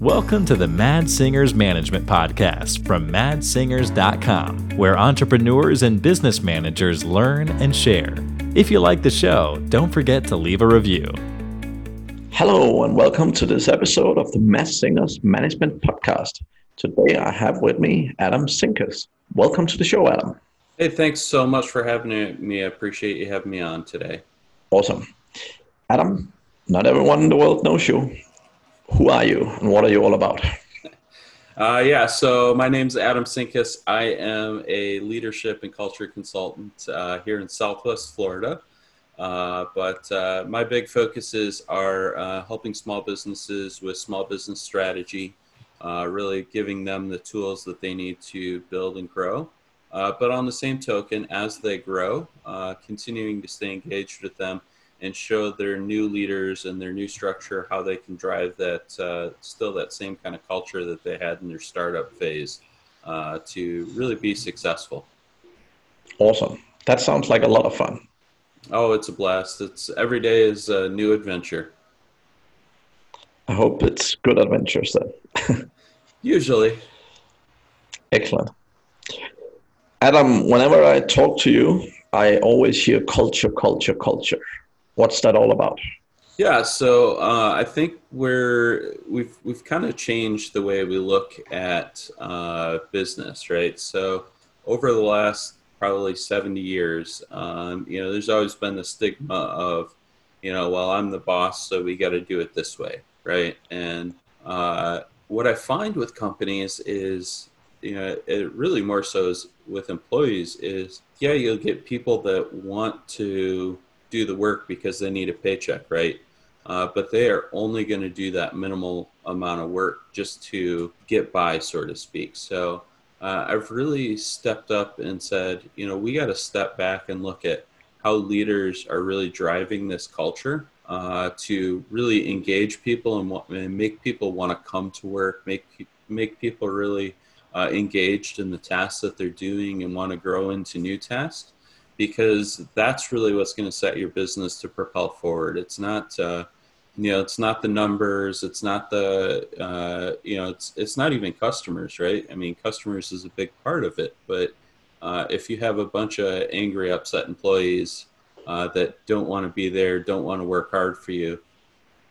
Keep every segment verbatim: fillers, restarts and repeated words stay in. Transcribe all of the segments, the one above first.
Welcome to the Mad Singers Management Podcast from mad singers dot com, where entrepreneurs and business managers learn and share. If you like the show, don't forget to leave a review. Hello, and welcome to this episode of the Mad Singers Management Podcast. Today I have with me Adam Sinkus. Welcome to the show, Adam. Hey, thanks so much for having me. I appreciate you having me on today. Awesome. Adam, not everyone in the world knows you. Who are you and what are you all about? Uh, yeah, so my name's Adam Sinkus. I am a leadership and culture consultant uh, here in Southwest Florida. Uh, but uh, my big focuses are uh, helping small businesses with small business strategy, uh, really giving them the tools that they need to build and grow. Uh, but on the same token, as they grow, uh, continuing to stay engaged with them and show their new leaders and their new structure how they can drive that uh, still that same kind of culture that they had in their startup phase uh, to really be successful. Awesome. That sounds like a lot of fun. Oh, it's a blast. It's every day is a new adventure. I hope it's good adventures then. Usually. Excellent. Adam, whenever I talk to you, I always hear culture, culture, culture. What's that all about? Yeah, so uh, I think we're we've we've kind of changed the way we look at uh, business, right? So over the last probably seventy years, um, you know, there's always been the stigma of, you know, well, I'm the boss, so we got to do it this way, right? And uh, what I find with companies is, you know, it really more so is with employees is, yeah, you'll get people that want to do the work because they need a paycheck, right? Uh, but they are only going to do that minimal amount of work just to get by, so to speak. So uh, I've really stepped up and said, you know, we got to step back and look at how leaders are really driving this culture uh, to really engage people and, want, and make people want to come to work, make make people really Uh, engaged in the tasks that they're doing and want to grow into new tasks, because that's really what's going to set your business to propel forward. It's not, uh, you know, it's not the numbers. It's not the, uh, you know, it's it's not even customers, right? I mean, customers is a big part of it, but uh, if you have a bunch of angry, upset employees uh, that don't want to be there, don't want to work hard for you,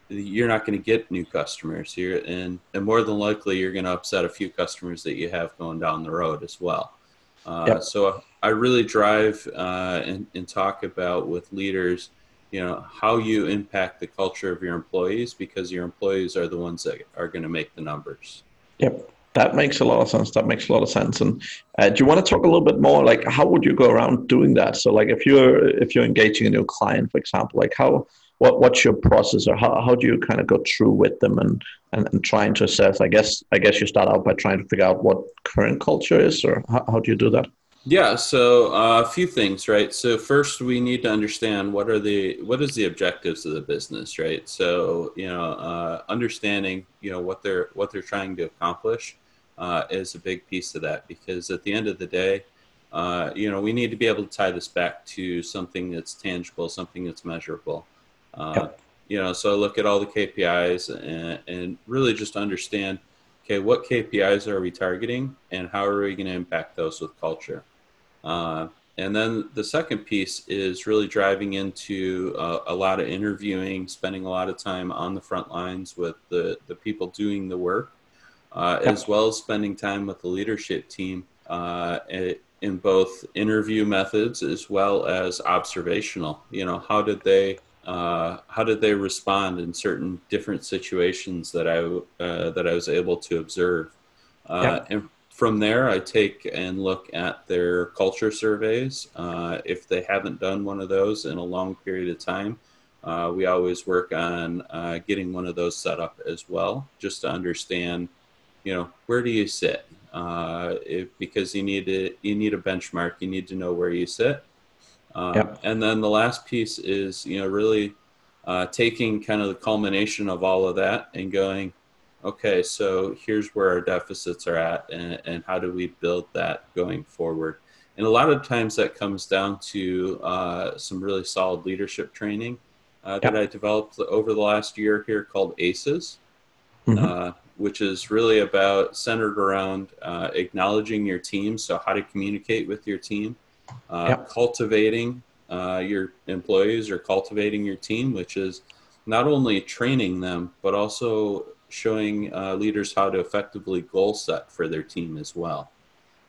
you're not going to get new customers here. And, and more than likely, you're going to upset a few customers that you have going down the road as well. Uh, yep. So I really drive uh, and, and talk about with leaders, you know, how you impact the culture of your employees, because your employees are the ones that are going to make the numbers. Yep. That makes a lot of sense. That makes a lot of sense. And uh, do you want to talk a little bit more, like, how would you go around doing that? So like if you're, if you're engaging a new client, for example, like how, What what's your process, or how, how do you kind of go through with them and, and, and trying to assess? I guess I guess you start out by trying to figure out what current culture is, or how, how do you do that? Yeah, so uh, a few things, right? So first, we need to understand what are the what is the objectives of the business, right? So you know, uh, understanding you know what they're what they're trying to accomplish uh, is a big piece of that, because at the end of the day, uh, you know, we need to be able to tie this back to something that's tangible, something that's measurable. Uh, yep. You know, so I look at all the K P Is and, and really just understand, okay, what K P Is are we targeting and how are we going to impact those with culture? Uh, and then the second piece is really driving into uh, a lot of interviewing, spending a lot of time on the front lines with the, the people doing the work, uh, yep. as well as spending time with the leadership team uh, it, in both interview methods as well as observational. You know, how did they... Uh, how did they respond in certain different situations that I uh, that I was able to observe? Uh, yeah. And from there, I take and look at their culture surveys. Uh, if they haven't done one of those in a long period of time, uh, we always work on uh, getting one of those set up as well, just to understand, you know, where do you sit? Uh, if, because you need to, you need a benchmark. You need to know where you sit. Um, yep. And then the last piece is, you know, really uh, taking kind of the culmination of all of that and going, okay, so here's where our deficits are at and, and how do we build that going forward? And a lot of times that comes down to uh, some really solid leadership training uh, that yep. I developed over the last year here called ACES. mm-hmm. uh, which is really about centered around uh, acknowledging your team. So how to communicate with your team, uh, yep. cultivating uh, your employees or cultivating your team, which is not only training them, but also showing uh, leaders how to effectively goal set for their team as well.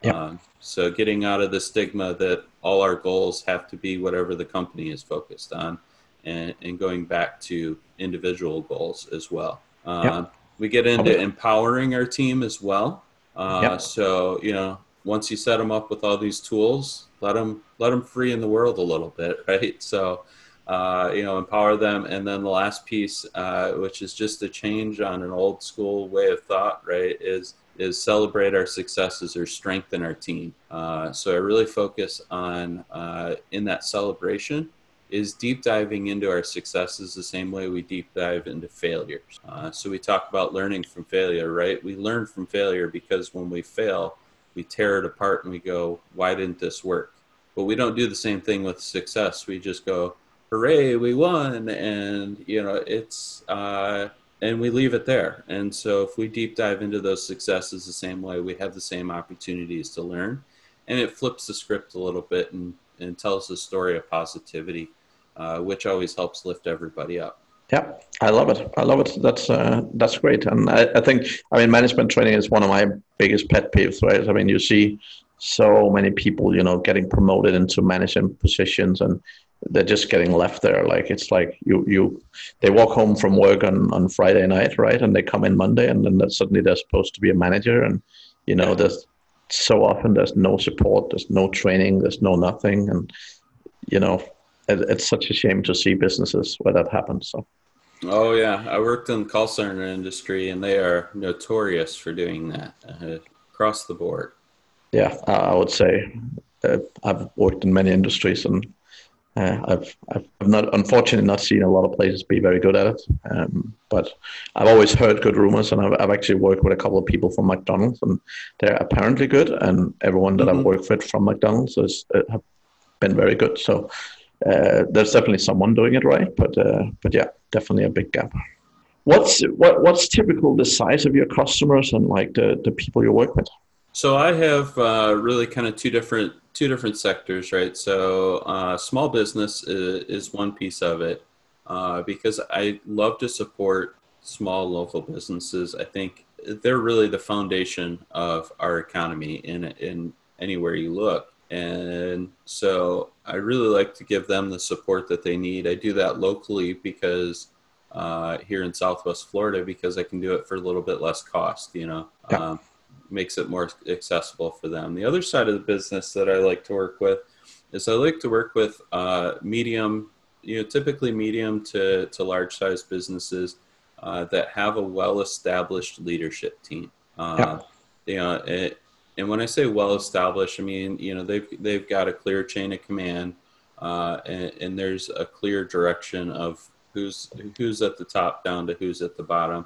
Yep. Um, so getting out of the stigma that all our goals have to be whatever the company is focused on, and, and going back to individual goals as well. Um, yep. We get into okay. empowering our team as well. Uh, yep. So, you know, once you set them up with all these tools, let them, let them free in the world a little bit, right? So, uh, you know, empower them. And then the last piece, uh, which is just a change on an old school way of thought, right, is is celebrate our successes or strengthen our team. Uh, so I really focus on, uh, in that celebration, is deep diving into our successes the same way we deep dive into failures. Uh, so we talk about learning from failure, right? We learn from failure because when we fail, we tear it apart and we go, why didn't this work? But we don't do the same thing with success. We just go, hooray, we won. And, you know, it's... Uh, And we leave it there. And so if we deep dive into those successes the same way, we have the same opportunities to learn. And it flips the script a little bit and, and tells the story of positivity, uh, which always helps lift everybody up. Yeah, I love it. I love it. That's uh, that's great. And I, I think, I mean, management training is one of my biggest pet peeves, right? I mean, you see so many people, you know, getting promoted into management positions, and they're just getting left there. Like, it's like you, you, they walk home from work on, on Friday night, right? And they come in Monday, and then suddenly they're supposed to be a manager. And, you know, there's so often there's no support, there's no training, there's no nothing. And, you know, it, it's such a shame to see businesses where that happens. So. Oh yeah. I worked in the call center industry, and they are notorious for doing that uh, across the board. Yeah. I would say uh, I've worked in many industries, and, Uh, I've I've not unfortunately not seen a lot of places be very good at it, um, but I've always heard good rumors, and I've I've actually worked with a couple of people from McDonald's, and they're apparently good, and everyone that mm-hmm. I've worked with from McDonald's has uh, have been very good. So uh, there's definitely someone doing it right, but uh, but yeah, definitely a big gap. What's what what's typical the size of your customers and like the, the people you work with? So I have uh, really kind of two different two different sectors, right? So uh, small business is, is one piece of it uh, because I love to support small local businesses. I think they're really the foundation of our economy in in anywhere you look. And so I really like to give them the support that they need. I do that locally because uh, here in Southwest Florida, because I can do it for a little bit less cost, you know. Yeah. Um, makes it more accessible for them. The other side of the business that I like to work with is I like to work with uh, medium, you know, typically medium to, to large size businesses uh, that have a well-established leadership team. Uh, yeah. You know, it, and when I say well-established, I mean, you know, they've, they've got a clear chain of command uh, and, and there's a clear direction of who's, who's at the top down to who's at the bottom.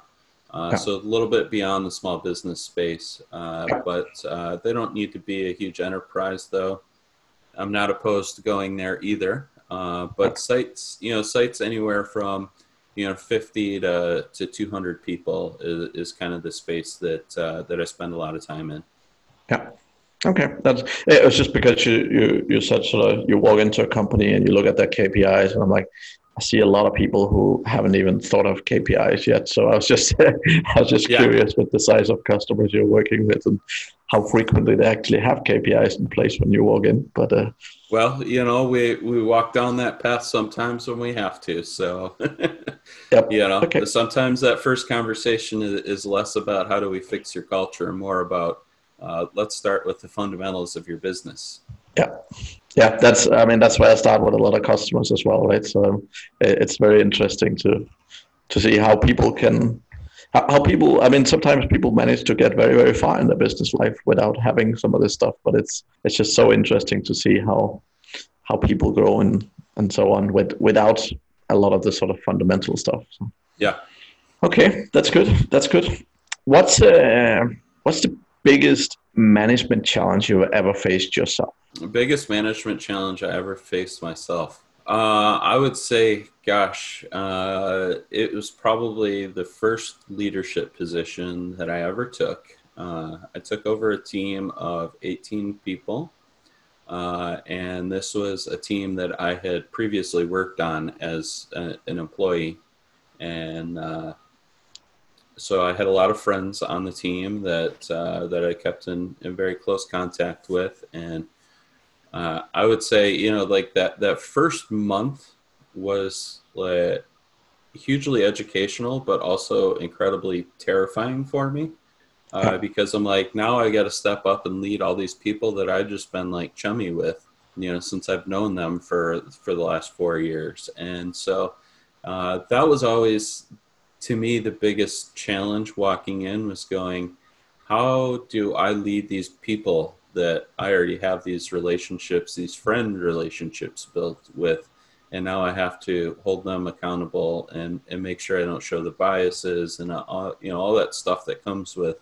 Uh, so a little bit beyond the small business space, uh, but uh, they don't need to be a huge enterprise, though. I'm not opposed to going there either. Uh, but sites, you know, sites anywhere from, you know, fifty to, to two hundred people is, is kind of the space that uh, that I spend a lot of time in. Yeah. Okay. That's, it was just because you, you, you said sort of you walk into a company and you look at their K P Is, and I'm like, I see a lot of people who haven't even thought of K P Is yet. So I was just I was just yeah. curious with the size of customers you're working with and how frequently they actually have K P Is in place when you walk in. But uh, well, you know, we, we walk down that path sometimes when we have to. So, yep. you know, okay. sometimes that first conversation is, is less about how do we fix your culture and more about uh, let's start with the fundamentals of your business. Yeah. Yeah, that's, I mean, that's where I start with a lot of customers as well, right? So it's very interesting to to see how people can, how people, I mean, sometimes people manage to get very, very far in their business life without having some of this stuff, but it's it's just so interesting to see how how people grow and, and so on with without a lot of the sort of fundamental stuff. So. Yeah. Okay, that's good. That's good. What's uh, what's the biggest management challenge you've ever faced yourself? The biggest management challenge I ever faced myself. Uh, I would say gosh, uh, it was probably the first leadership position that I ever took. Uh, I took over a team of eighteen people. Uh, and this was a team that I had previously worked on as a, an employee. And uh, so I had a lot of friends on the team that uh, that I kept in, in very close contact with. And uh, I would say, you know, like that, that first month was like hugely educational, but also incredibly terrifying for me. Uh, because I'm like, now I got to step up and lead all these people that I've just been like chummy with, you know, since I've known them for, for the last four years. And so uh, that was always, to me, the biggest challenge walking in was going, how do I lead these people that I already have these relationships, these friend relationships built with, and now I have to hold them accountable and, and make sure I don't show the biases and, all, you know, all that stuff that comes with,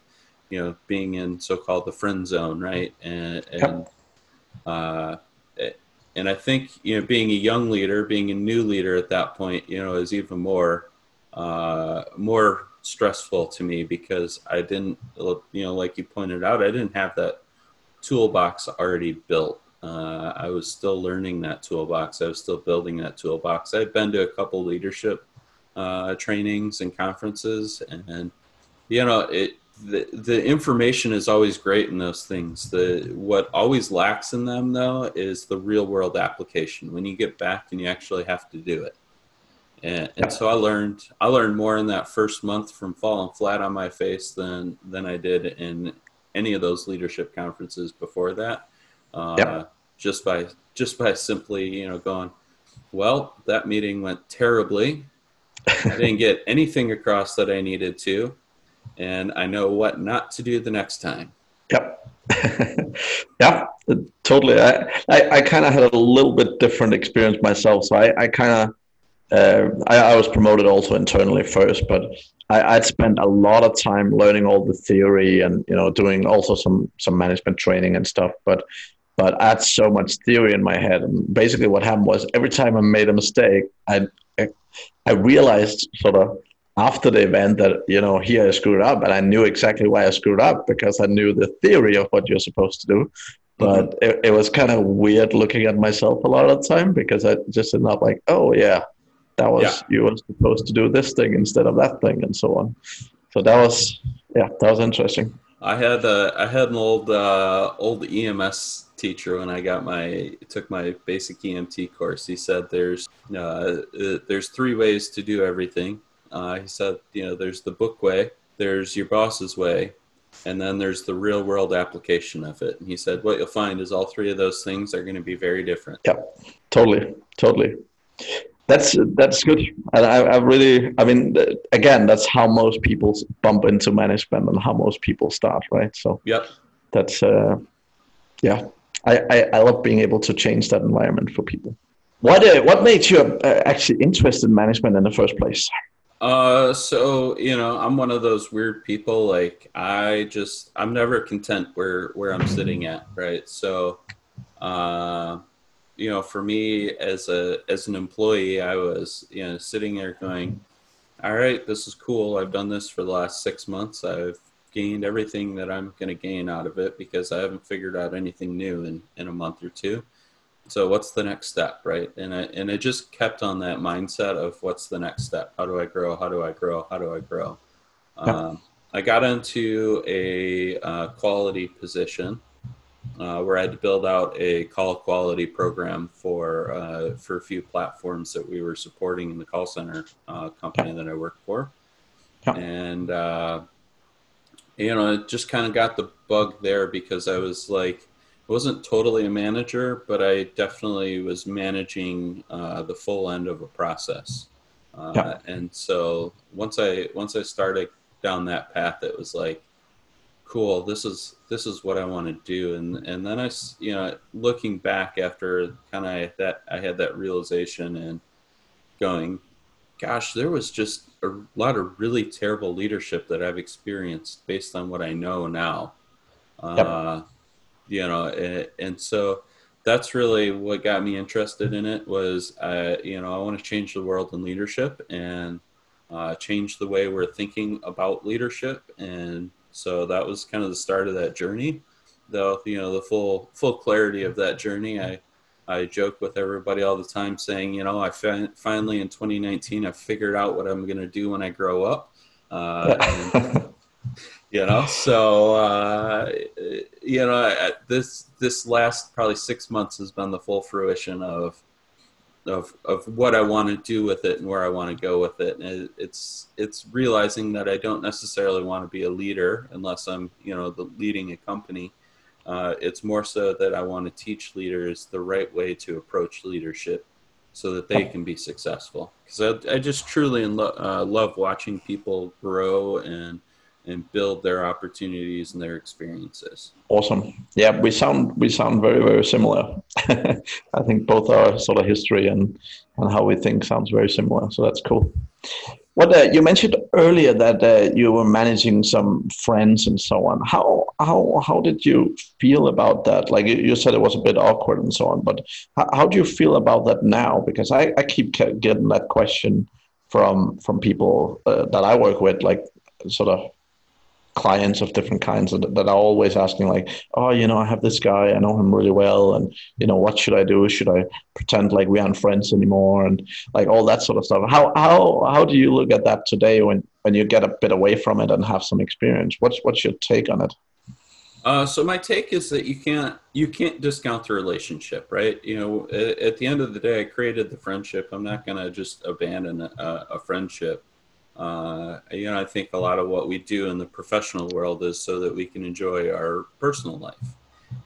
you know, being in so-called the friend zone, right? And and, uh, and I think, you know, being a young leader, being a new leader at that point, you know, is even more, uh, more stressful to me because I didn't, you know, like you pointed out, I didn't have that toolbox already built. Uh, I was still learning that toolbox. I was still building that toolbox. I'd been to a couple leadership uh, trainings and conferences, and, and you know, it, The, the information is always great in those things. The what always lacks in them, though, is the real world application when you get back and you actually have to do it. And, and so I learned I learned more in that first month from falling flat on my face than than I did in any of those leadership conferences before that. Uh, yep. Just by just by simply, you know, going, well, that meeting went terribly. I didn't get anything across that I needed to. And I know what not to do the next time. Yep. Yeah, totally. I, I, I kind of had a little bit different experience myself. So I, I kind of, uh, I, I was promoted also internally first, but I, I'd spent a lot of time learning all the theory and, you know, doing also some, some management training and stuff. But, but I had so much theory in my head. And basically what happened was every time I made a mistake, I, I, I realized sort of, after the event that, you know, here I screwed up, and I knew exactly why I screwed up because I knew the theory of what you're supposed to do. But mm-hmm. it, it was kind of weird looking at myself a lot of the time because I just ended up like, oh yeah, that was, yeah. you were supposed to do this thing instead of that thing and so on. So that was, yeah, that was interesting. I had a, I had an old, uh, old E M S teacher when I got my, took my basic E M T course. He said, there's, uh, there's three ways to do everything. Uh, he said, you know, there's the book way, there's your boss's way, and then there's the real world application of it. And he said, what you'll find is all three of those things are going to be very different. Yeah, totally. Totally. That's, that's good. And I, I really, I mean, again, that's how most people bump into management and how most people start, right? So yep. that's, uh, yeah, I, I, I love being able to change that environment for people. What, uh, what made you uh, actually interested in management in the first place? Uh, so, you know, I'm one of those weird people, like, I just, I'm never content where, where I'm sitting at, right? So, uh, you know, for me as a, as an employee, I was, you know, sitting there going, all right, this is cool. I've done this for the last six months. I've gained everything that I'm going to gain out of it because I haven't figured out anything new in, in a month or two. So what's the next step, right? And I and I just kept on that mindset of what's the next step? How do I grow? How do I grow? How do I grow? Um, I got into a uh, quality position uh, where I had to build out a call quality program for uh, for a few platforms that we were supporting in the call center uh, company that I worked for. And, uh, you know, it just kind of got the bug there because I was like, I wasn't totally a manager, but I definitely was managing uh, the full end of a process. Uh, yeah. And so once I once I started down that path, it was like, cool, this is this is what I want to do. And and then I, you know, looking back after kind of that, I had that realization and going, gosh, there was just a lot of really terrible leadership that I've experienced based on what I know now. Uh, yeah. You know, and, and so that's really what got me interested in it was, I, you know, I want to change the world in leadership and uh, change the way we're thinking about leadership. And so that was kind of the start of that journey. Though, you know, the full full clarity of that journey, I, I joke with everybody all the time saying, you know, I fin- finally in twenty nineteen, I figured out what I'm going to do when I grow up. Uh, and, you know, so, uh, you know, I, this this last probably six months has been the full fruition of of of what I want to do with it and where I want to go with it. And it, it's it's realizing that I don't necessarily want to be a leader unless I'm, you know, the, leading a company. Uh, it's more so that I want to teach leaders the right way to approach leadership so that they can be successful. Because I, I just truly lo- uh, love watching people grow and and build their opportunities and their experiences. Awesome. Yeah, we sound we sound very, very similar. I think both our sort of history and, and how we think sounds very similar. So that's cool. What uh, you mentioned earlier that uh, you were managing some friends and so on. How how how did you feel about that? Like you, you said, it was a bit awkward and so on. But how, how do you feel about that now? Because I, I keep getting that question from from people uh, that I work with, like sort of clients of different kinds that, that are always asking, like, oh, you know, I have this guy, I know him really well, and you know, what should I do? Should I pretend like we aren't friends anymore? And like all that sort of stuff. How how how do you look at that today when, when you get a bit away from it and have some experience? What's what's your take on it? Uh, so my take is that you can't you can't discount the relationship, right? You know, at, at the end of the day, I created the friendship. I'm not going to just abandon a, a friendship. Uh, you know, I think a lot of what we do in the professional world is so that we can enjoy our personal life.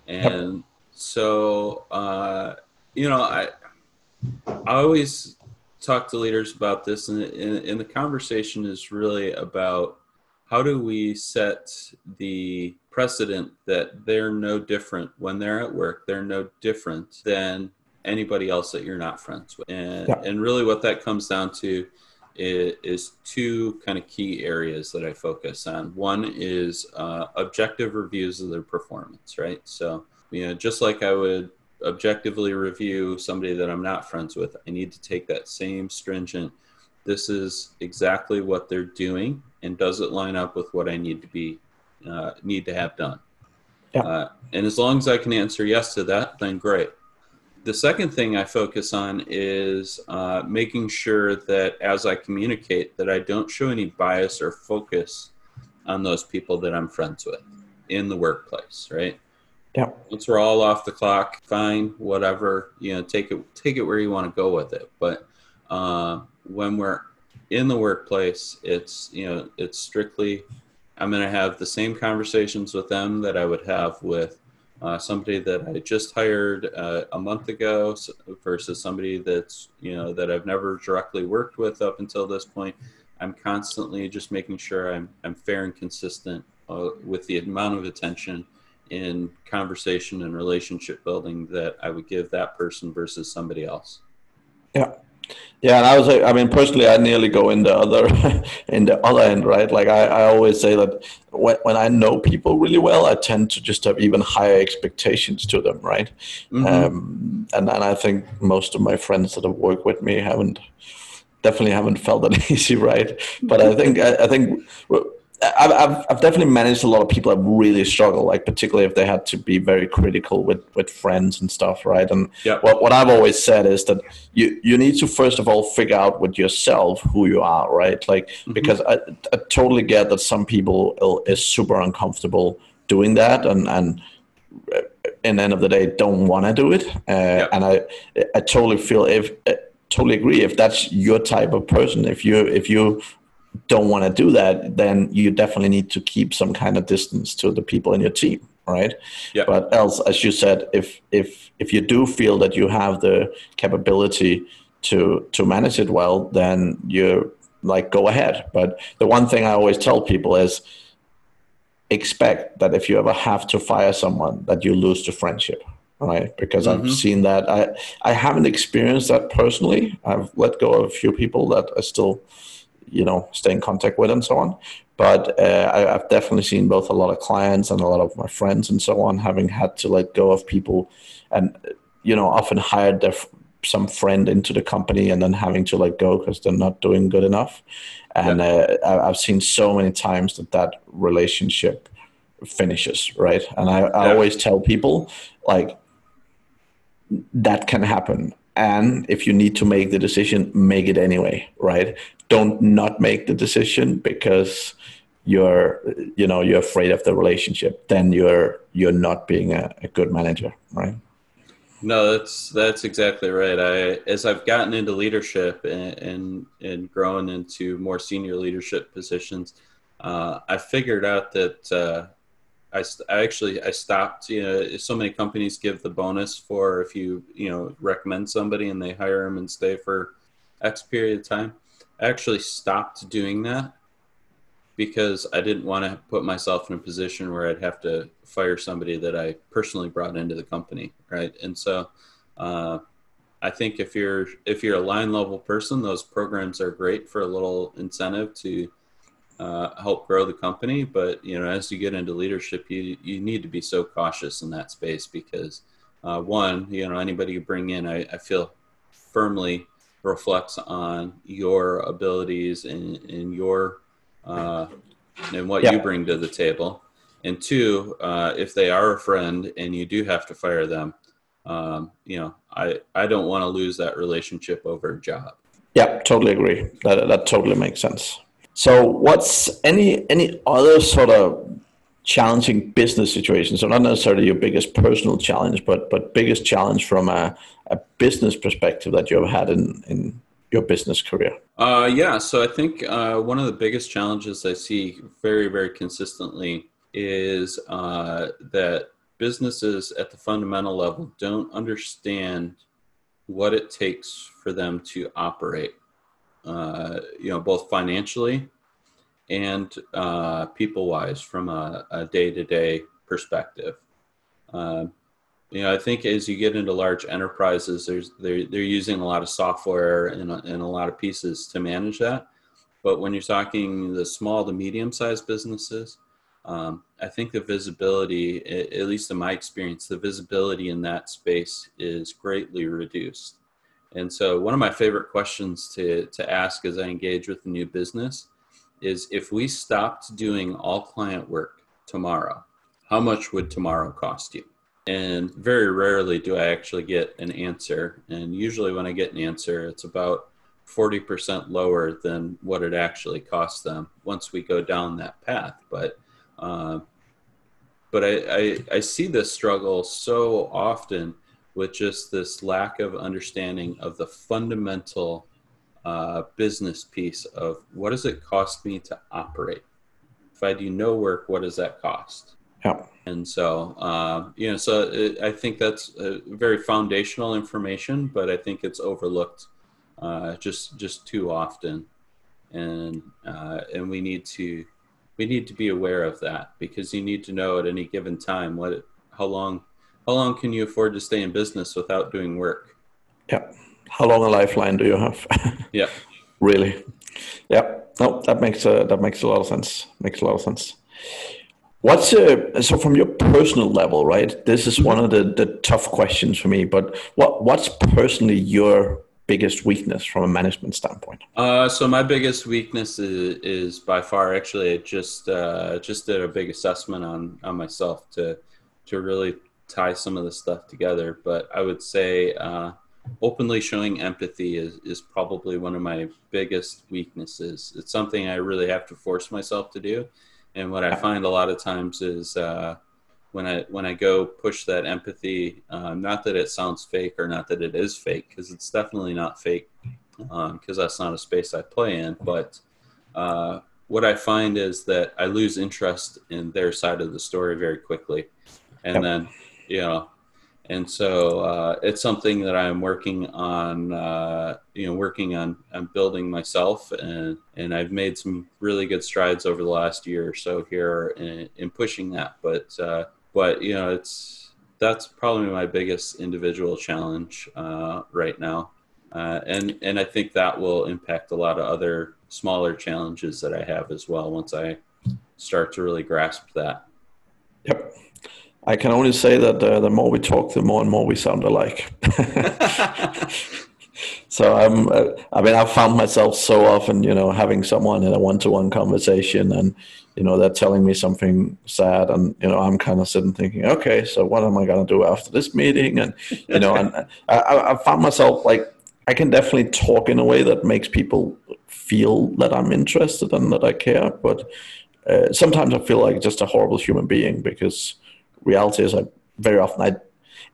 And yep. so, uh, you know, I, I always talk to leaders about this, and, and, and the conversation is really about how do we set the precedent that they're no different when they're at work, they're no different than anybody else that you're not friends with. And, yep. and really what that comes down to is two kind of key areas that I focus on. One is uh, objective reviews of their performance, right? So, you know, just like I would objectively review somebody that I'm not friends with, I need to take that same stringent, this is exactly what they're doing and does it line up with what I need to be, uh, need to have done. Yeah. Uh, and as long as I can answer yes to that, then great. The second thing I focus on is uh, making sure that as I communicate that I don't show any bias or focus on those people that I'm friends with in the workplace, right? Yeah. Once we're all off the clock, fine, whatever, you know, take it take it where you want to go with it. But uh, when we're in the workplace, it's, you know, it's strictly, I'm going to have the same conversations with them that I would have with Uh, somebody that I just hired uh, a month ago versus somebody that's, you know, that I've never directly worked with up until this point. I'm constantly just making sure I'm I'm fair and consistent uh, with the amount of attention in conversation and relationship building that I would give that person versus somebody else. Yeah. Yeah, and I was, I mean, personally, I nearly go in the other, in the other end, right? Like I, I always say that when, when I know people really well, I tend to just have even higher expectations to them, right? Mm-hmm. Um, and and I think most of my friends that have worked with me haven't, definitely haven't felt that easy, right? But I think, I, I think. I've I've definitely managed a lot of people that really struggle, like particularly if they had to be very critical with, with friends and stuff, right? And yeah. what what I've always said is that you, you need to first of all figure out with yourself who you are, right? Like mm-hmm. because I, I totally get that some people is super uncomfortable doing that, and and in the end of the day don't want to do it. Uh, yeah. And I I totally feel if totally agree if that's your type of person, if you if you don't want to do that, then you definitely need to keep some kind of distance to the people in your team, right? Yeah. But else, as you said, if if if you do feel that you have the capability to to manage it well, then you like go ahead. But the one thing I always tell people is expect that if you ever have to fire someone, that you lose the friendship. Right, because mm-hmm. I've seen that. I I haven't experienced that personally. I've let go of a few people that are still, you know, stay in contact with and so on. But uh, I, I've definitely seen both a lot of clients and a lot of my friends and so on having had to let go of people and you know, often hired their some friend into the company and then having to let go because they're not doing good enough. And yeah. uh, I've seen so many times that that relationship finishes, right? And I, I yeah. always tell people, like, that can happen. And if you need to make the decision, make it anyway, right? Don't not make the decision because you're, you know, you're afraid of the relationship. Then you're you're not being a, a good manager, right? No, that's that's exactly right. I as I've gotten into leadership and and, and grown into more senior leadership positions, uh, I figured out that uh, I, I actually I stopped. You know, so many companies give the bonus for if you you know recommend somebody and they hire them and stay for X period of time. I actually stopped doing that because I didn't want to put myself in a position where I'd have to fire somebody that I personally brought into the company, right? And so uh, I think if you're if you're a line level person, those programs are great for a little incentive to uh, help grow the company. But you know, as you get into leadership, you you need to be so cautious in that space because uh, one, you know, anybody you bring in, I, I feel firmly reflects on your abilities and, and your uh, and what yeah. you bring to the table. And two, uh, if they are a friend and you do have to fire them, um, you know, I, I don't want to lose that relationship over a job. Yeah, totally agree. That that totally makes sense. So what's any, any other sort of challenging business situations? So not necessarily your biggest personal challenge, but, but biggest challenge from a, a business perspective that you've had in, in, your business career? Uh, yeah, so I think uh, one of the biggest challenges I see very, very consistently is uh, that businesses at the fundamental level don't understand what it takes for them to operate, uh, you know, both financially and uh, people-wise from a, a day-to-day perspective. Uh, You know, I think as you get into large enterprises, there's they're they're using a lot of software and a, and a lot of pieces to manage that. But when you're talking the small to medium-sized businesses, um, I think the visibility, at least in my experience, the visibility in that space is greatly reduced. And so, one of my favorite questions to to ask as I engage with a new business is, if we stopped doing all client work tomorrow, how much would tomorrow cost you? And very rarely do I actually get an answer. And usually when I get an answer, it's about forty percent lower than what it actually costs them once we go down that path. But uh, but I, I, I see this struggle so often with just this lack of understanding of the fundamental uh, business piece of what does it cost me to operate? If I do no work, what does that cost? Yeah. And so, uh, you know, so it, I think that's uh, very foundational information, but I think it's overlooked uh, just just too often, and uh, and we need to we need to be aware of that, because you need to know at any given time what it, how long how long can you afford to stay in business without doing work? Yeah, how long a lifeline do you have? yeah, really, yeah. No, that makes a, that makes a lot of sense. Makes a lot of sense. What's a, so from your personal level, right? This is one of the, the tough questions for me, but what what's personally your biggest weakness from a management standpoint? Uh, so my biggest weakness is, is by far, actually, I just uh, just did a big assessment on, on myself to to really tie some of this stuff together. But I would say uh, openly showing empathy is, is probably one of my biggest weaknesses. It's something I really have to force myself to do. And what I find a lot of times is uh, when I when I go push that empathy, uh, not that it sounds fake or not that it is fake, because it's definitely not fake, because um, that's not a space I play in. But uh, what I find is that I lose interest in their side of the story very quickly. And yep. then, you know, and so uh, it's something that I'm working on, uh, you know, working on, on building myself. And, and I've made some really good strides over the last year or so here in, in pushing that. But, uh, but you know, it's that's probably my biggest individual challenge uh, right now. Uh, and, and I think that will impact a lot of other smaller challenges that I have as well once I start to really grasp that. Yep. I can only say that uh, the more we talk, the more and more we sound alike. So I'm, uh, I mean, I've found myself so often, you know, having someone in a one-to-one conversation and, you know, they're telling me something sad and, you know, I'm kind of sitting thinking, okay, so what am I going to do after this meeting? And, you know, and I, I found myself like, I can definitely talk in a way that makes people feel that I'm interested and that I care. But uh, sometimes I feel like just a horrible human being, because reality is I very often, I,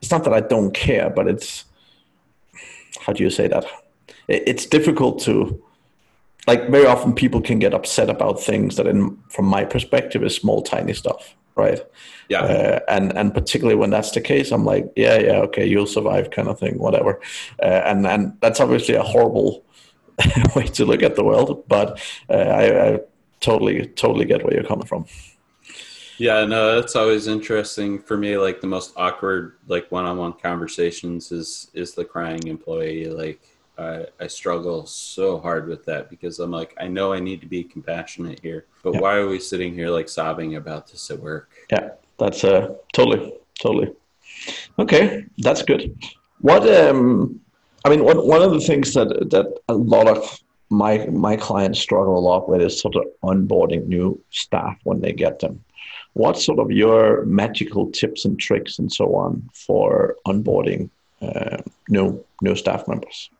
it's not that I don't care, but it's, how do you say that? It's difficult to, like, very often people can get upset about things that in, from my perspective is small, tiny stuff. Right. Yeah. Uh, and, and particularly when that's the case, I'm like, yeah, yeah, okay, you'll survive kind of thing, whatever. Uh, and, and that's obviously a horrible way to look at the world, but uh, I, I totally, totally get where you're coming from. Yeah, no, that's always interesting for me. Like the most awkward, like one-on-one conversations is, is the crying employee. Like I, I struggle so hard with that because I'm like, I know I need to be compassionate here, but yeah. Why are we sitting here like sobbing about this at work? Yeah, that's uh, totally, totally. Okay. That's good. What, um, I mean, one, one of the things that, that a lot of my, my clients struggle a lot with is sort of onboarding new staff when they get them. What sort of your magical tips and tricks and so on for onboarding uh, new new staff members?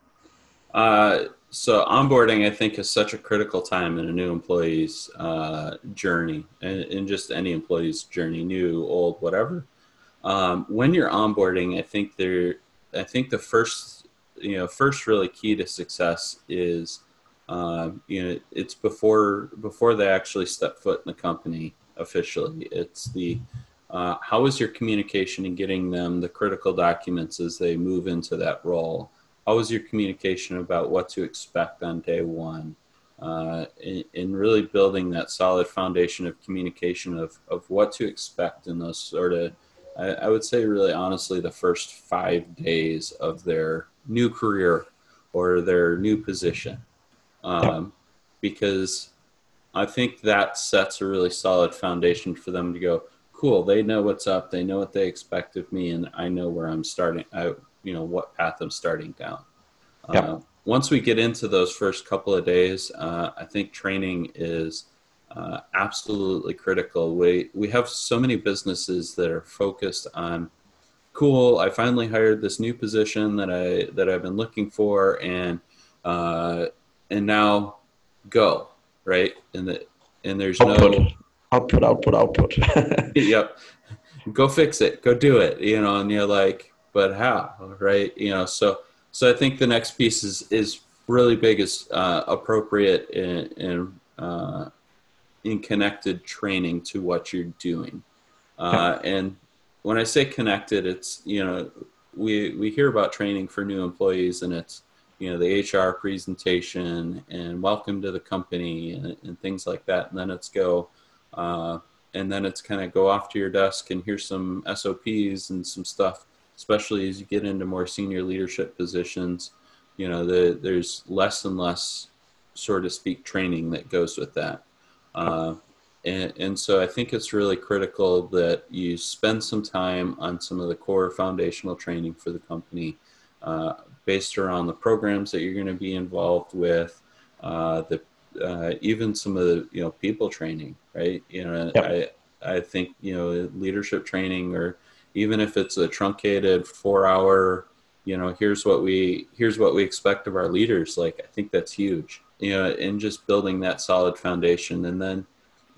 Uh, so onboarding, I think, is such a critical time in a new employee's uh, journey, and in just any employee's journey, new, old, whatever. Um, when you're onboarding, I think there, I think the first, you know, first really key to success is, uh, you know, it's before before they actually step foot in the company. Officially, it's the uh, how is your communication in getting them the critical documents as they move into that role? How is your communication about what to expect on day one? Uh, in, in really building that solid foundation of communication of, of what to expect in those sort of, I, I would say really honestly, the first five days of their new career or their new position. Um, because I think that sets a really solid foundation for them to go, cool, they know what's up, they know what they expect of me, and I know where I'm starting, I, you know, what path I'm starting down. Yeah. Uh, once we get into those first couple of days, uh, I think training is uh, absolutely critical. We, we have so many businesses that are focused on, cool, I finally hired this new position that, I, that I've been looking for, and uh, and now go. Right. And the, and there's output. no output, output, output. Yep. Go fix it. Go do it. You know, and you're like, but how? Right. You know, so, so I think the next piece is, is really big is uh, appropriate and, and, uh, in connected training to what you're doing. Uh, yeah. And when I say connected, it's, you know, we, we hear about training for new employees and it's, you know, the H R presentation and welcome to the company and, and things like that. And then it's go, uh, and then it's kind of go off to your desk and here's some S O Ps and some stuff, especially as you get into more senior leadership positions, you know, the, there's less and less sort of speak training that goes with that. Uh, and, and so I think it's really critical that you spend some time on some of the core foundational training for the company, uh, based around the programs that you're going to be involved with, uh, the uh, even some of the you know people training, right? You know, yep. I I think you know leadership training, or even if it's a truncated four hour, you know, here's what we here's what we expect of our leaders. Like I think that's huge, you know, and just building that solid foundation, and then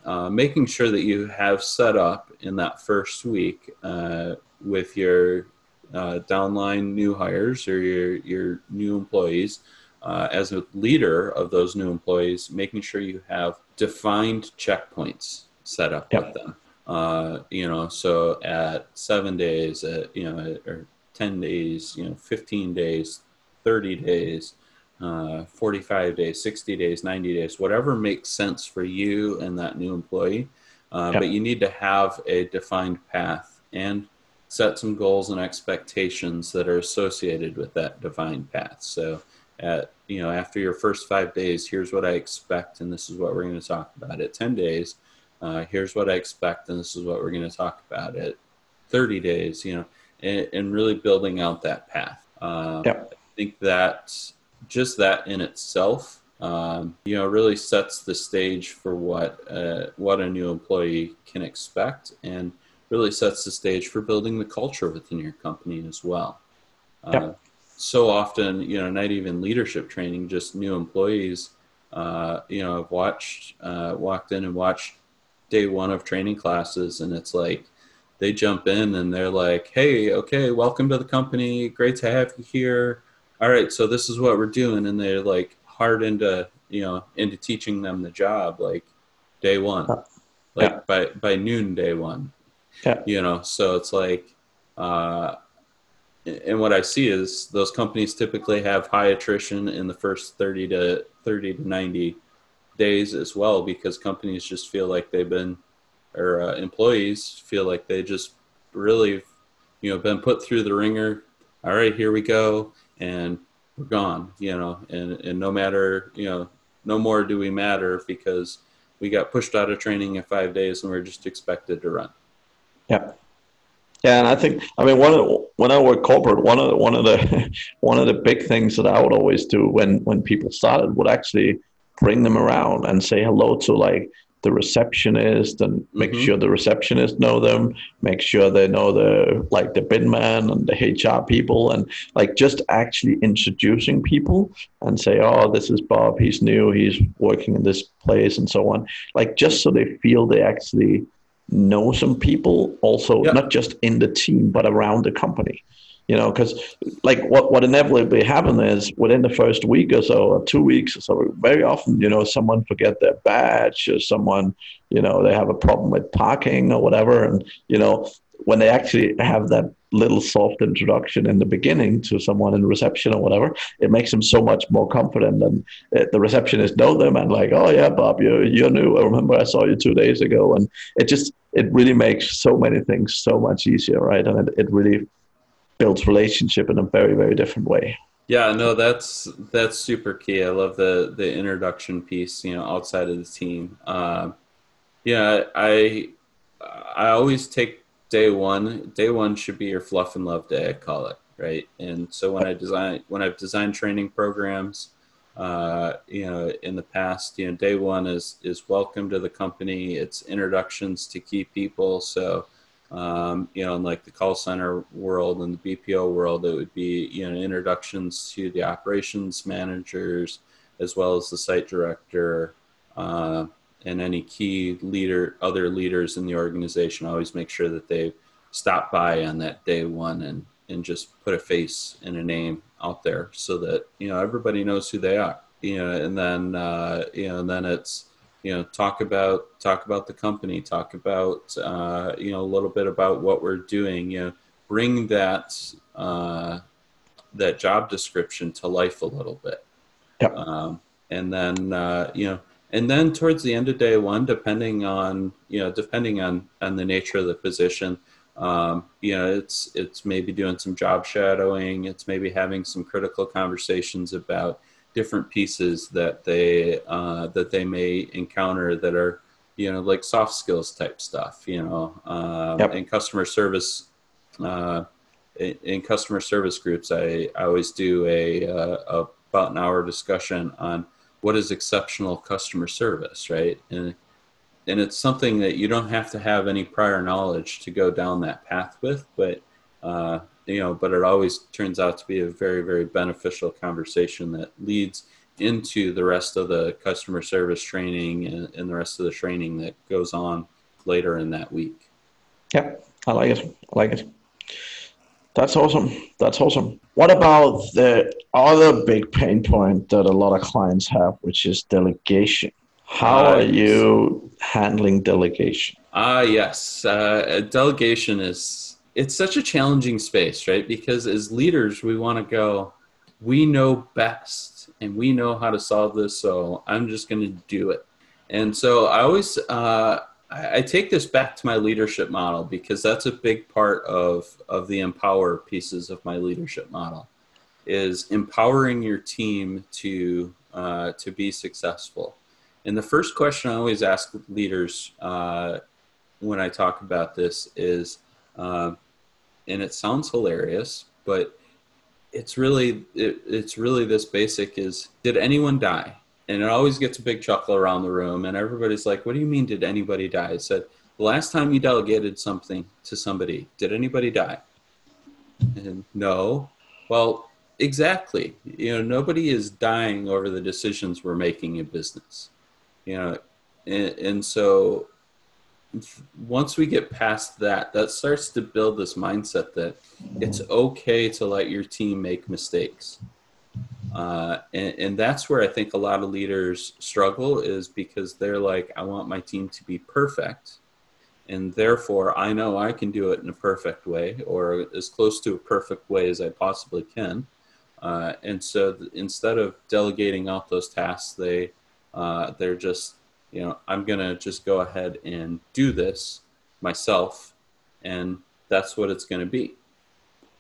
uh, making sure that you have set up in that first week uh, with your Uh, downline new hires or your, your new employees, uh, as a leader of those new employees, making sure you have defined checkpoints set up yep. with them. Uh, you know, so at seven days, at, you know, or ten days, you know, fifteen days, thirty days, uh, forty-five days, sixty days, ninety days, whatever makes sense for you and that new employee. Uh, yep. But you need to have a defined path and set some goals and expectations that are associated with that defined path. So, at, you know, after your first five days, here's what I expect, and this is what we're going to talk about. At ten days, uh, here's what I expect, and this is what we're going to talk about. At thirty days, you know, and, and really building out that path. Uh, yep. I think that just that in itself, um, you know, really sets the stage for what uh, what a new employee can expect, and really sets the stage for building the culture within your company as well. Uh, yep. So often, you know, not even leadership training, just new employees, uh, you know, I've watched, uh, walked in and watched day one of training classes, and it's like, they jump in and they're like, hey, okay, welcome to the company. Great to have you here. All right, so this is what we're doing. And they're like hard into, you know, into teaching them the job, like day one, like yeah. by, by noon, day one. Yeah. You know, so it's like, uh, and what I see is those companies typically have high attrition in the first thirty to ninety days as well, because companies just feel like they've been, or uh, employees feel like they just really, you know, been put through the ringer. All right, here we go. And we're gone, you know, and, and no matter, you know, no more do we matter, because we got pushed out of training in five days and we're just expected to run. Yeah. Yeah, and I think, I mean, one of the, when I worked corporate, one of the, one of the one of the big things that I would always do when, when people started would actually bring them around and say hello to like the receptionist, and make mm-hmm. sure the receptionist know them, make sure they know the like the bin man and the H R people, and like just actually introducing people and say, oh, this is Bob, he's new, he's working in this place, and so on, like just so they feel they actually know some people also, yep. not just in the team, but around the company, you know, because like what, what inevitably happens is within the first week or so, or two weeks or so, very often, you know, someone forget their badge, or someone, you know, they have a problem with parking or whatever. And, you know, when they actually have that little soft introduction in the beginning to someone in reception or whatever, it makes them so much more confident. And the receptionists know them and like, oh yeah, Bob, you're, you're new. I remember I saw you two days ago. And it just, it really makes so many things so much easier, right? And it, it really builds relationship in a very, very different way. Yeah, no, that's, that's super key. I love the, the introduction piece, you know, outside of the team. Um, yeah, I, I always take, Day one, day one should be your fluff and love day, I call it, right? And so when I design, when I've designed training programs, uh, you know, in the past, you know, day one is is welcome to the company. It's introductions to key people. So, um, you know, in like the call center world and the B P O world, it would be, you know, introductions to the operations managers as well as the site director, uh, and any key leader, other leaders in the organization. I always make sure that they stop by on that day one and, and just put a face and a name out there so that, you know, everybody knows who they are, you know, and then, uh, you know, and then it's, you know, talk about, talk about the company, talk about, uh, you know, a little bit about what we're doing, you know, bring that, uh, that job description to life a little bit. Yep. Um, and then, uh, you know, And then towards the end of day one, depending on, you know, depending on, on the nature of the position, um, you know, it's, it's maybe doing some job shadowing. It's maybe having some critical conversations about different pieces that they, uh, that they may encounter that are, you know, like soft skills type stuff, you know, um, yep. and customer service, uh, in, in customer service groups, I, I always do a, uh, about an hour discussion on what is exceptional customer service, right? And and it's something that you don't have to have any prior knowledge to go down that path with, but uh, you know, but it always turns out to be a very, very beneficial conversation that leads into the rest of the customer service training and, and the rest of the training that goes on later in that week. Yep, I like it. I like it. That's awesome. That's awesome. What about the other big pain point that a lot of clients have, which is delegation? How uh, are you handling delegation? Ah, uh, yes. Uh, delegation is, it's such a challenging space, right? Because as leaders, we want to go, we know best and we know how to solve this. So I'm just going to do it. And so I always, uh, I take this back to my leadership model, because that's a big part of, of the empower pieces of my leadership model, is empowering your team to, uh, to be successful. And the first question I always ask leaders, uh, when I talk about this is, Uh, and it sounds hilarious, but it's really, it, it's really this basic is, did anyone die? And it always gets a big chuckle around the room. And everybody's like, what do you mean, did anybody die? I said, the last time you delegated something to somebody, did anybody die? And no. Well, exactly. You know, nobody is dying over the decisions we're making in business. You know, and, and so once we get past that, that starts to build this mindset that it's okay to let your team make mistakes. Uh, and, and that's where I think a lot of leaders struggle, is because they're like, I want my team to be perfect. And therefore, I know I can do it in a perfect way, or as close to a perfect way as I possibly can. Uh, and so th- instead of delegating out those tasks, they, uh, they're just, you know, I'm going to just go ahead and do this myself. And that's what it's going to be.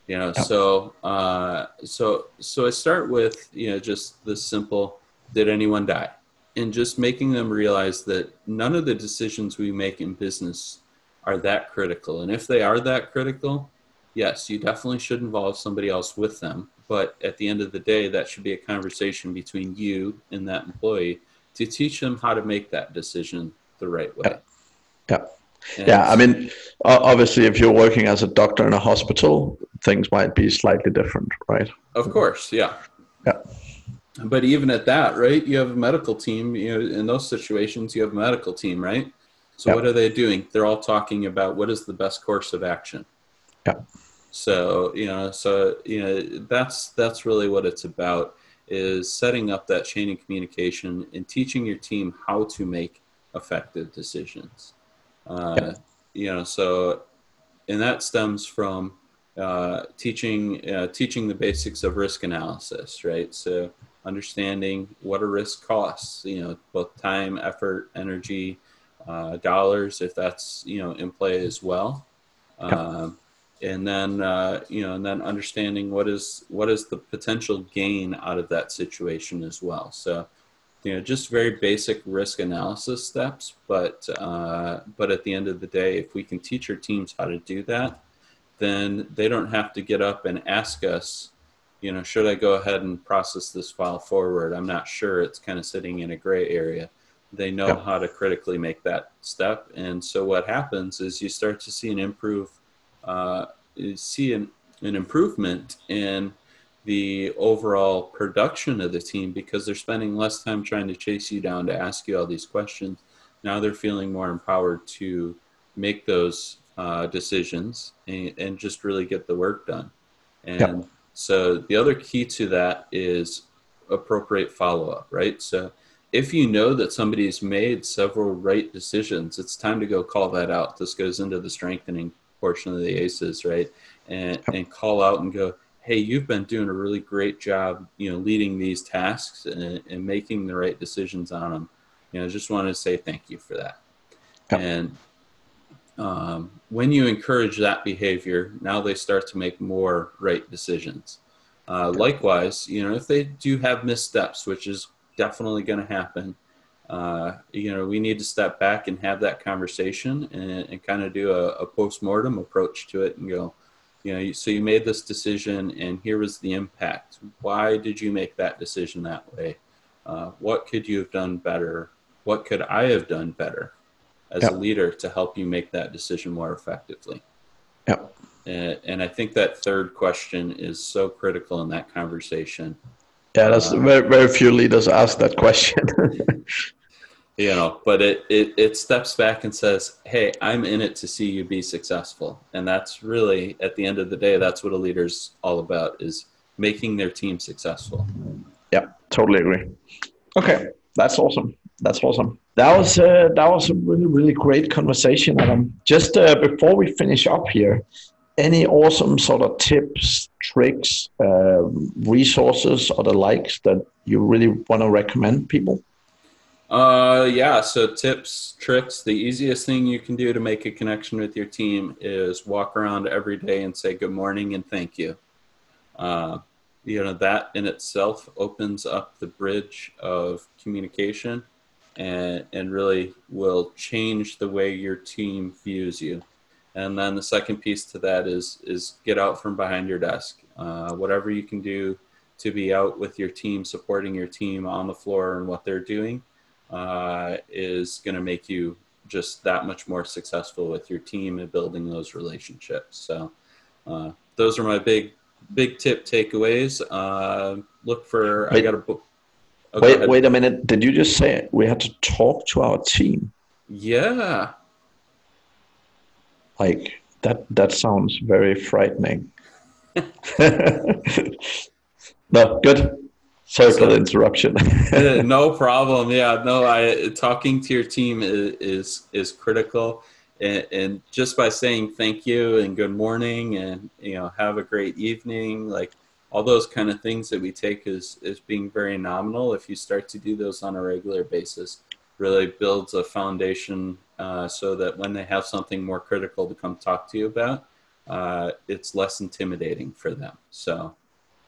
You know, yeah. so, uh, so, so I start with, you know, just this simple, did anyone die? And just making them realize that none of the decisions we make in business are that critical. And if they are that critical, yes, you definitely should involve somebody else with them. But at the end of the day, that should be a conversation between you and that employee to teach them how to make that decision the right way. Yeah. Yeah. yeah. I mean, obviously, if you're working as a doctor in a hospital, things might be slightly different, right? Of course. Yeah. Yeah. But even at that, right, you have a medical team, you know, in those situations, you have a medical team, right? So yep. What are they doing? They're all talking about what is the best course of action. Yeah. So, you know, so, you know, that's, that's really what it's about, is setting up that chain of communication and teaching your team how to make effective decisions. Uh, yep. You know, so, and that stems from uh, teaching, uh, teaching the basics of risk analysis, right? So, understanding what a risk costs, you know, both time, effort, energy, uh, dollars, if that's, you know, in play as well. Um, and then, uh, you know, and then understanding what is, what is the potential gain out of that situation as well. So, you know, just very basic risk analysis steps, but, uh, but at the end of the day, if we can teach our teams how to do that, then they don't have to get up and ask us, you know, should I go ahead and process this file forward? I'm not sure. It's kind of sitting in a gray area. They know yeah. how to critically make that step. And so what happens is you start to see an improve, uh, see an, an improvement in the overall production of the team, because they're spending less time trying to chase you down to ask you all these questions. Now they're feeling more empowered to make those uh, decisions and, and just really get the work done. And yeah. So the other key to that is appropriate follow-up, right? So if you know that somebody's made several right decisions, it's time to go call that out. This goes into the strengthening portion of the ACES, right? And and call out and go, hey, you've been doing a really great job, you know, leading these tasks and, and making the right decisions on them. You know, I just wanted to say thank you for that. Yeah. And Um, when you encourage that behavior, now they start to make more right decisions. Uh, likewise, you know, if they do have missteps, which is definitely going to happen, uh, you know, we need to step back and have that conversation and, and kind of do a, a post-mortem approach to it and go, you know, so you made this decision and here was the impact. Why did you make that decision that way? Uh, what could you have done better? What could I have done better as yep. a leader to help you make that decision more effectively? Yep. And, and I think that third question is so critical in that conversation. Yeah, that's um, very, very few leaders ask that question. You know, but it, it, it steps back and says, hey, I'm in it to see you be successful. And that's really, at the end of the day, that's what a leader's all about, is making their team successful. Yeah, totally agree. Okay, that's awesome. That's awesome. That was uh, that was a really really great conversation, Adam. Just uh, before we finish up here, any awesome sort of tips, tricks, uh, resources, or the likes that you really want to recommend people? Uh, yeah. So tips, tricks. The easiest thing you can do to make a connection with your team is walk around every day and say good morning and thank you. Uh, you know, that in itself opens up the bridge of communication. And, and really will change the way your team views you. And then the second piece to that is is get out from behind your desk. Uh, whatever you can do to be out with your team, supporting your team on the floor and what they're doing uh, is going to make you just that much more successful with your team and building those relationships. So uh, those are my big, big tip takeaways. Uh, look for, wait, I got a book. Okay, wait, wait a minute. Did you just say we had to talk to our team? Yeah. Like that, that sounds very frightening. No, good. Sorry so, for the interruption. No problem. Yeah, no, I, talking to your team is is, is critical. And, and just by saying thank you and good morning and, you know, have a great evening, like all those kind of things that we take as, as being very nominal, if you start to do those on a regular basis, really builds a foundation uh, so that when they have something more critical to come talk to you about, uh, it's less intimidating for them. So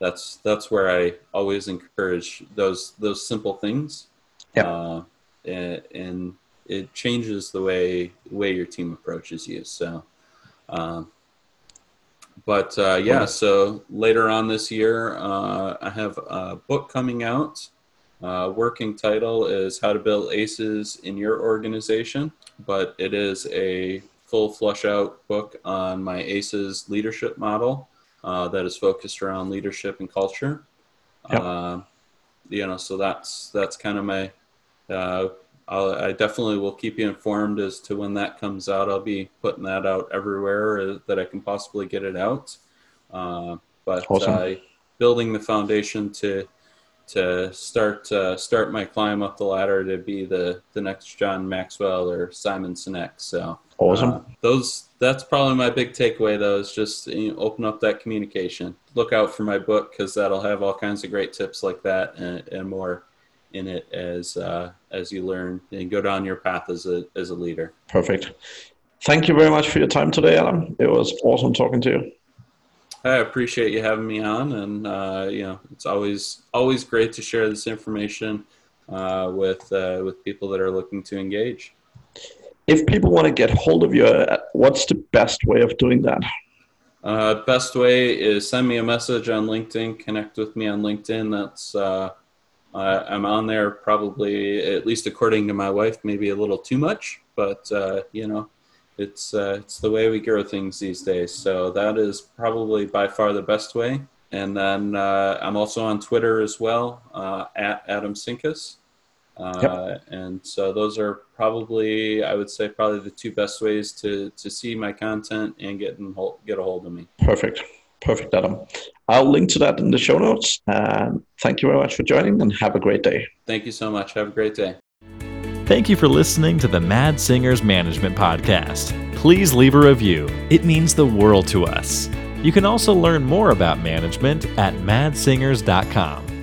that's that's where I always encourage those those simple things, yep. uh, and, and it changes the way way your team approaches you. So, um, but uh, yeah, so later on this year, uh, I have a book coming out. Uh, working title is How to Build ACES in Your Organization, but it is a full flush out book on my ACES leadership model. Uh, that is focused around leadership and culture. Yep. Uh, you know, so that's that's kind of my, uh, I'll, I definitely will keep you informed as to when that comes out. I'll be putting that out everywhere that I can possibly get it out. Uh, but awesome. uh, building the foundation to to start uh, start my climb up the ladder to be the, the next John Maxwell or Simon Sinek. So awesome. Uh, those that's probably my big takeaway, though, is just you know, open up that communication. Look out for my book because that'll have all kinds of great tips like that and, and more in it as uh, as you learn and go down your path as a as a leader. Perfect. Thank you very much for your time today, Adam. It was awesome talking to you. I appreciate you having me on, and uh, you know, it's always always great to share this information uh, with uh, with people that are looking to engage. If people want to get hold of you, what's the best way of doing that? Uh, best way is send me a message on LinkedIn. Connect with me on LinkedIn. That's uh, I, I'm on there probably, at least according to my wife, maybe a little too much, but uh, you know. It's uh, it's the way we grow things these days. So that is probably by far the best way. And then uh, I'm also on Twitter as well, uh, at Adam Sinkus. Uh, yep. And so those are probably, I would say, probably the two best ways to, to see my content and get, in hold, get a hold of me. Perfect. Perfect, Adam. I'll link to that in the show notes. And uh, thank you very much for joining and have a great day. Thank you so much. Have a great day. Thank you for listening to the Mad Singers Management Podcast. Please leave a review. It means the world to us. You can also learn more about management at mad singers dot com.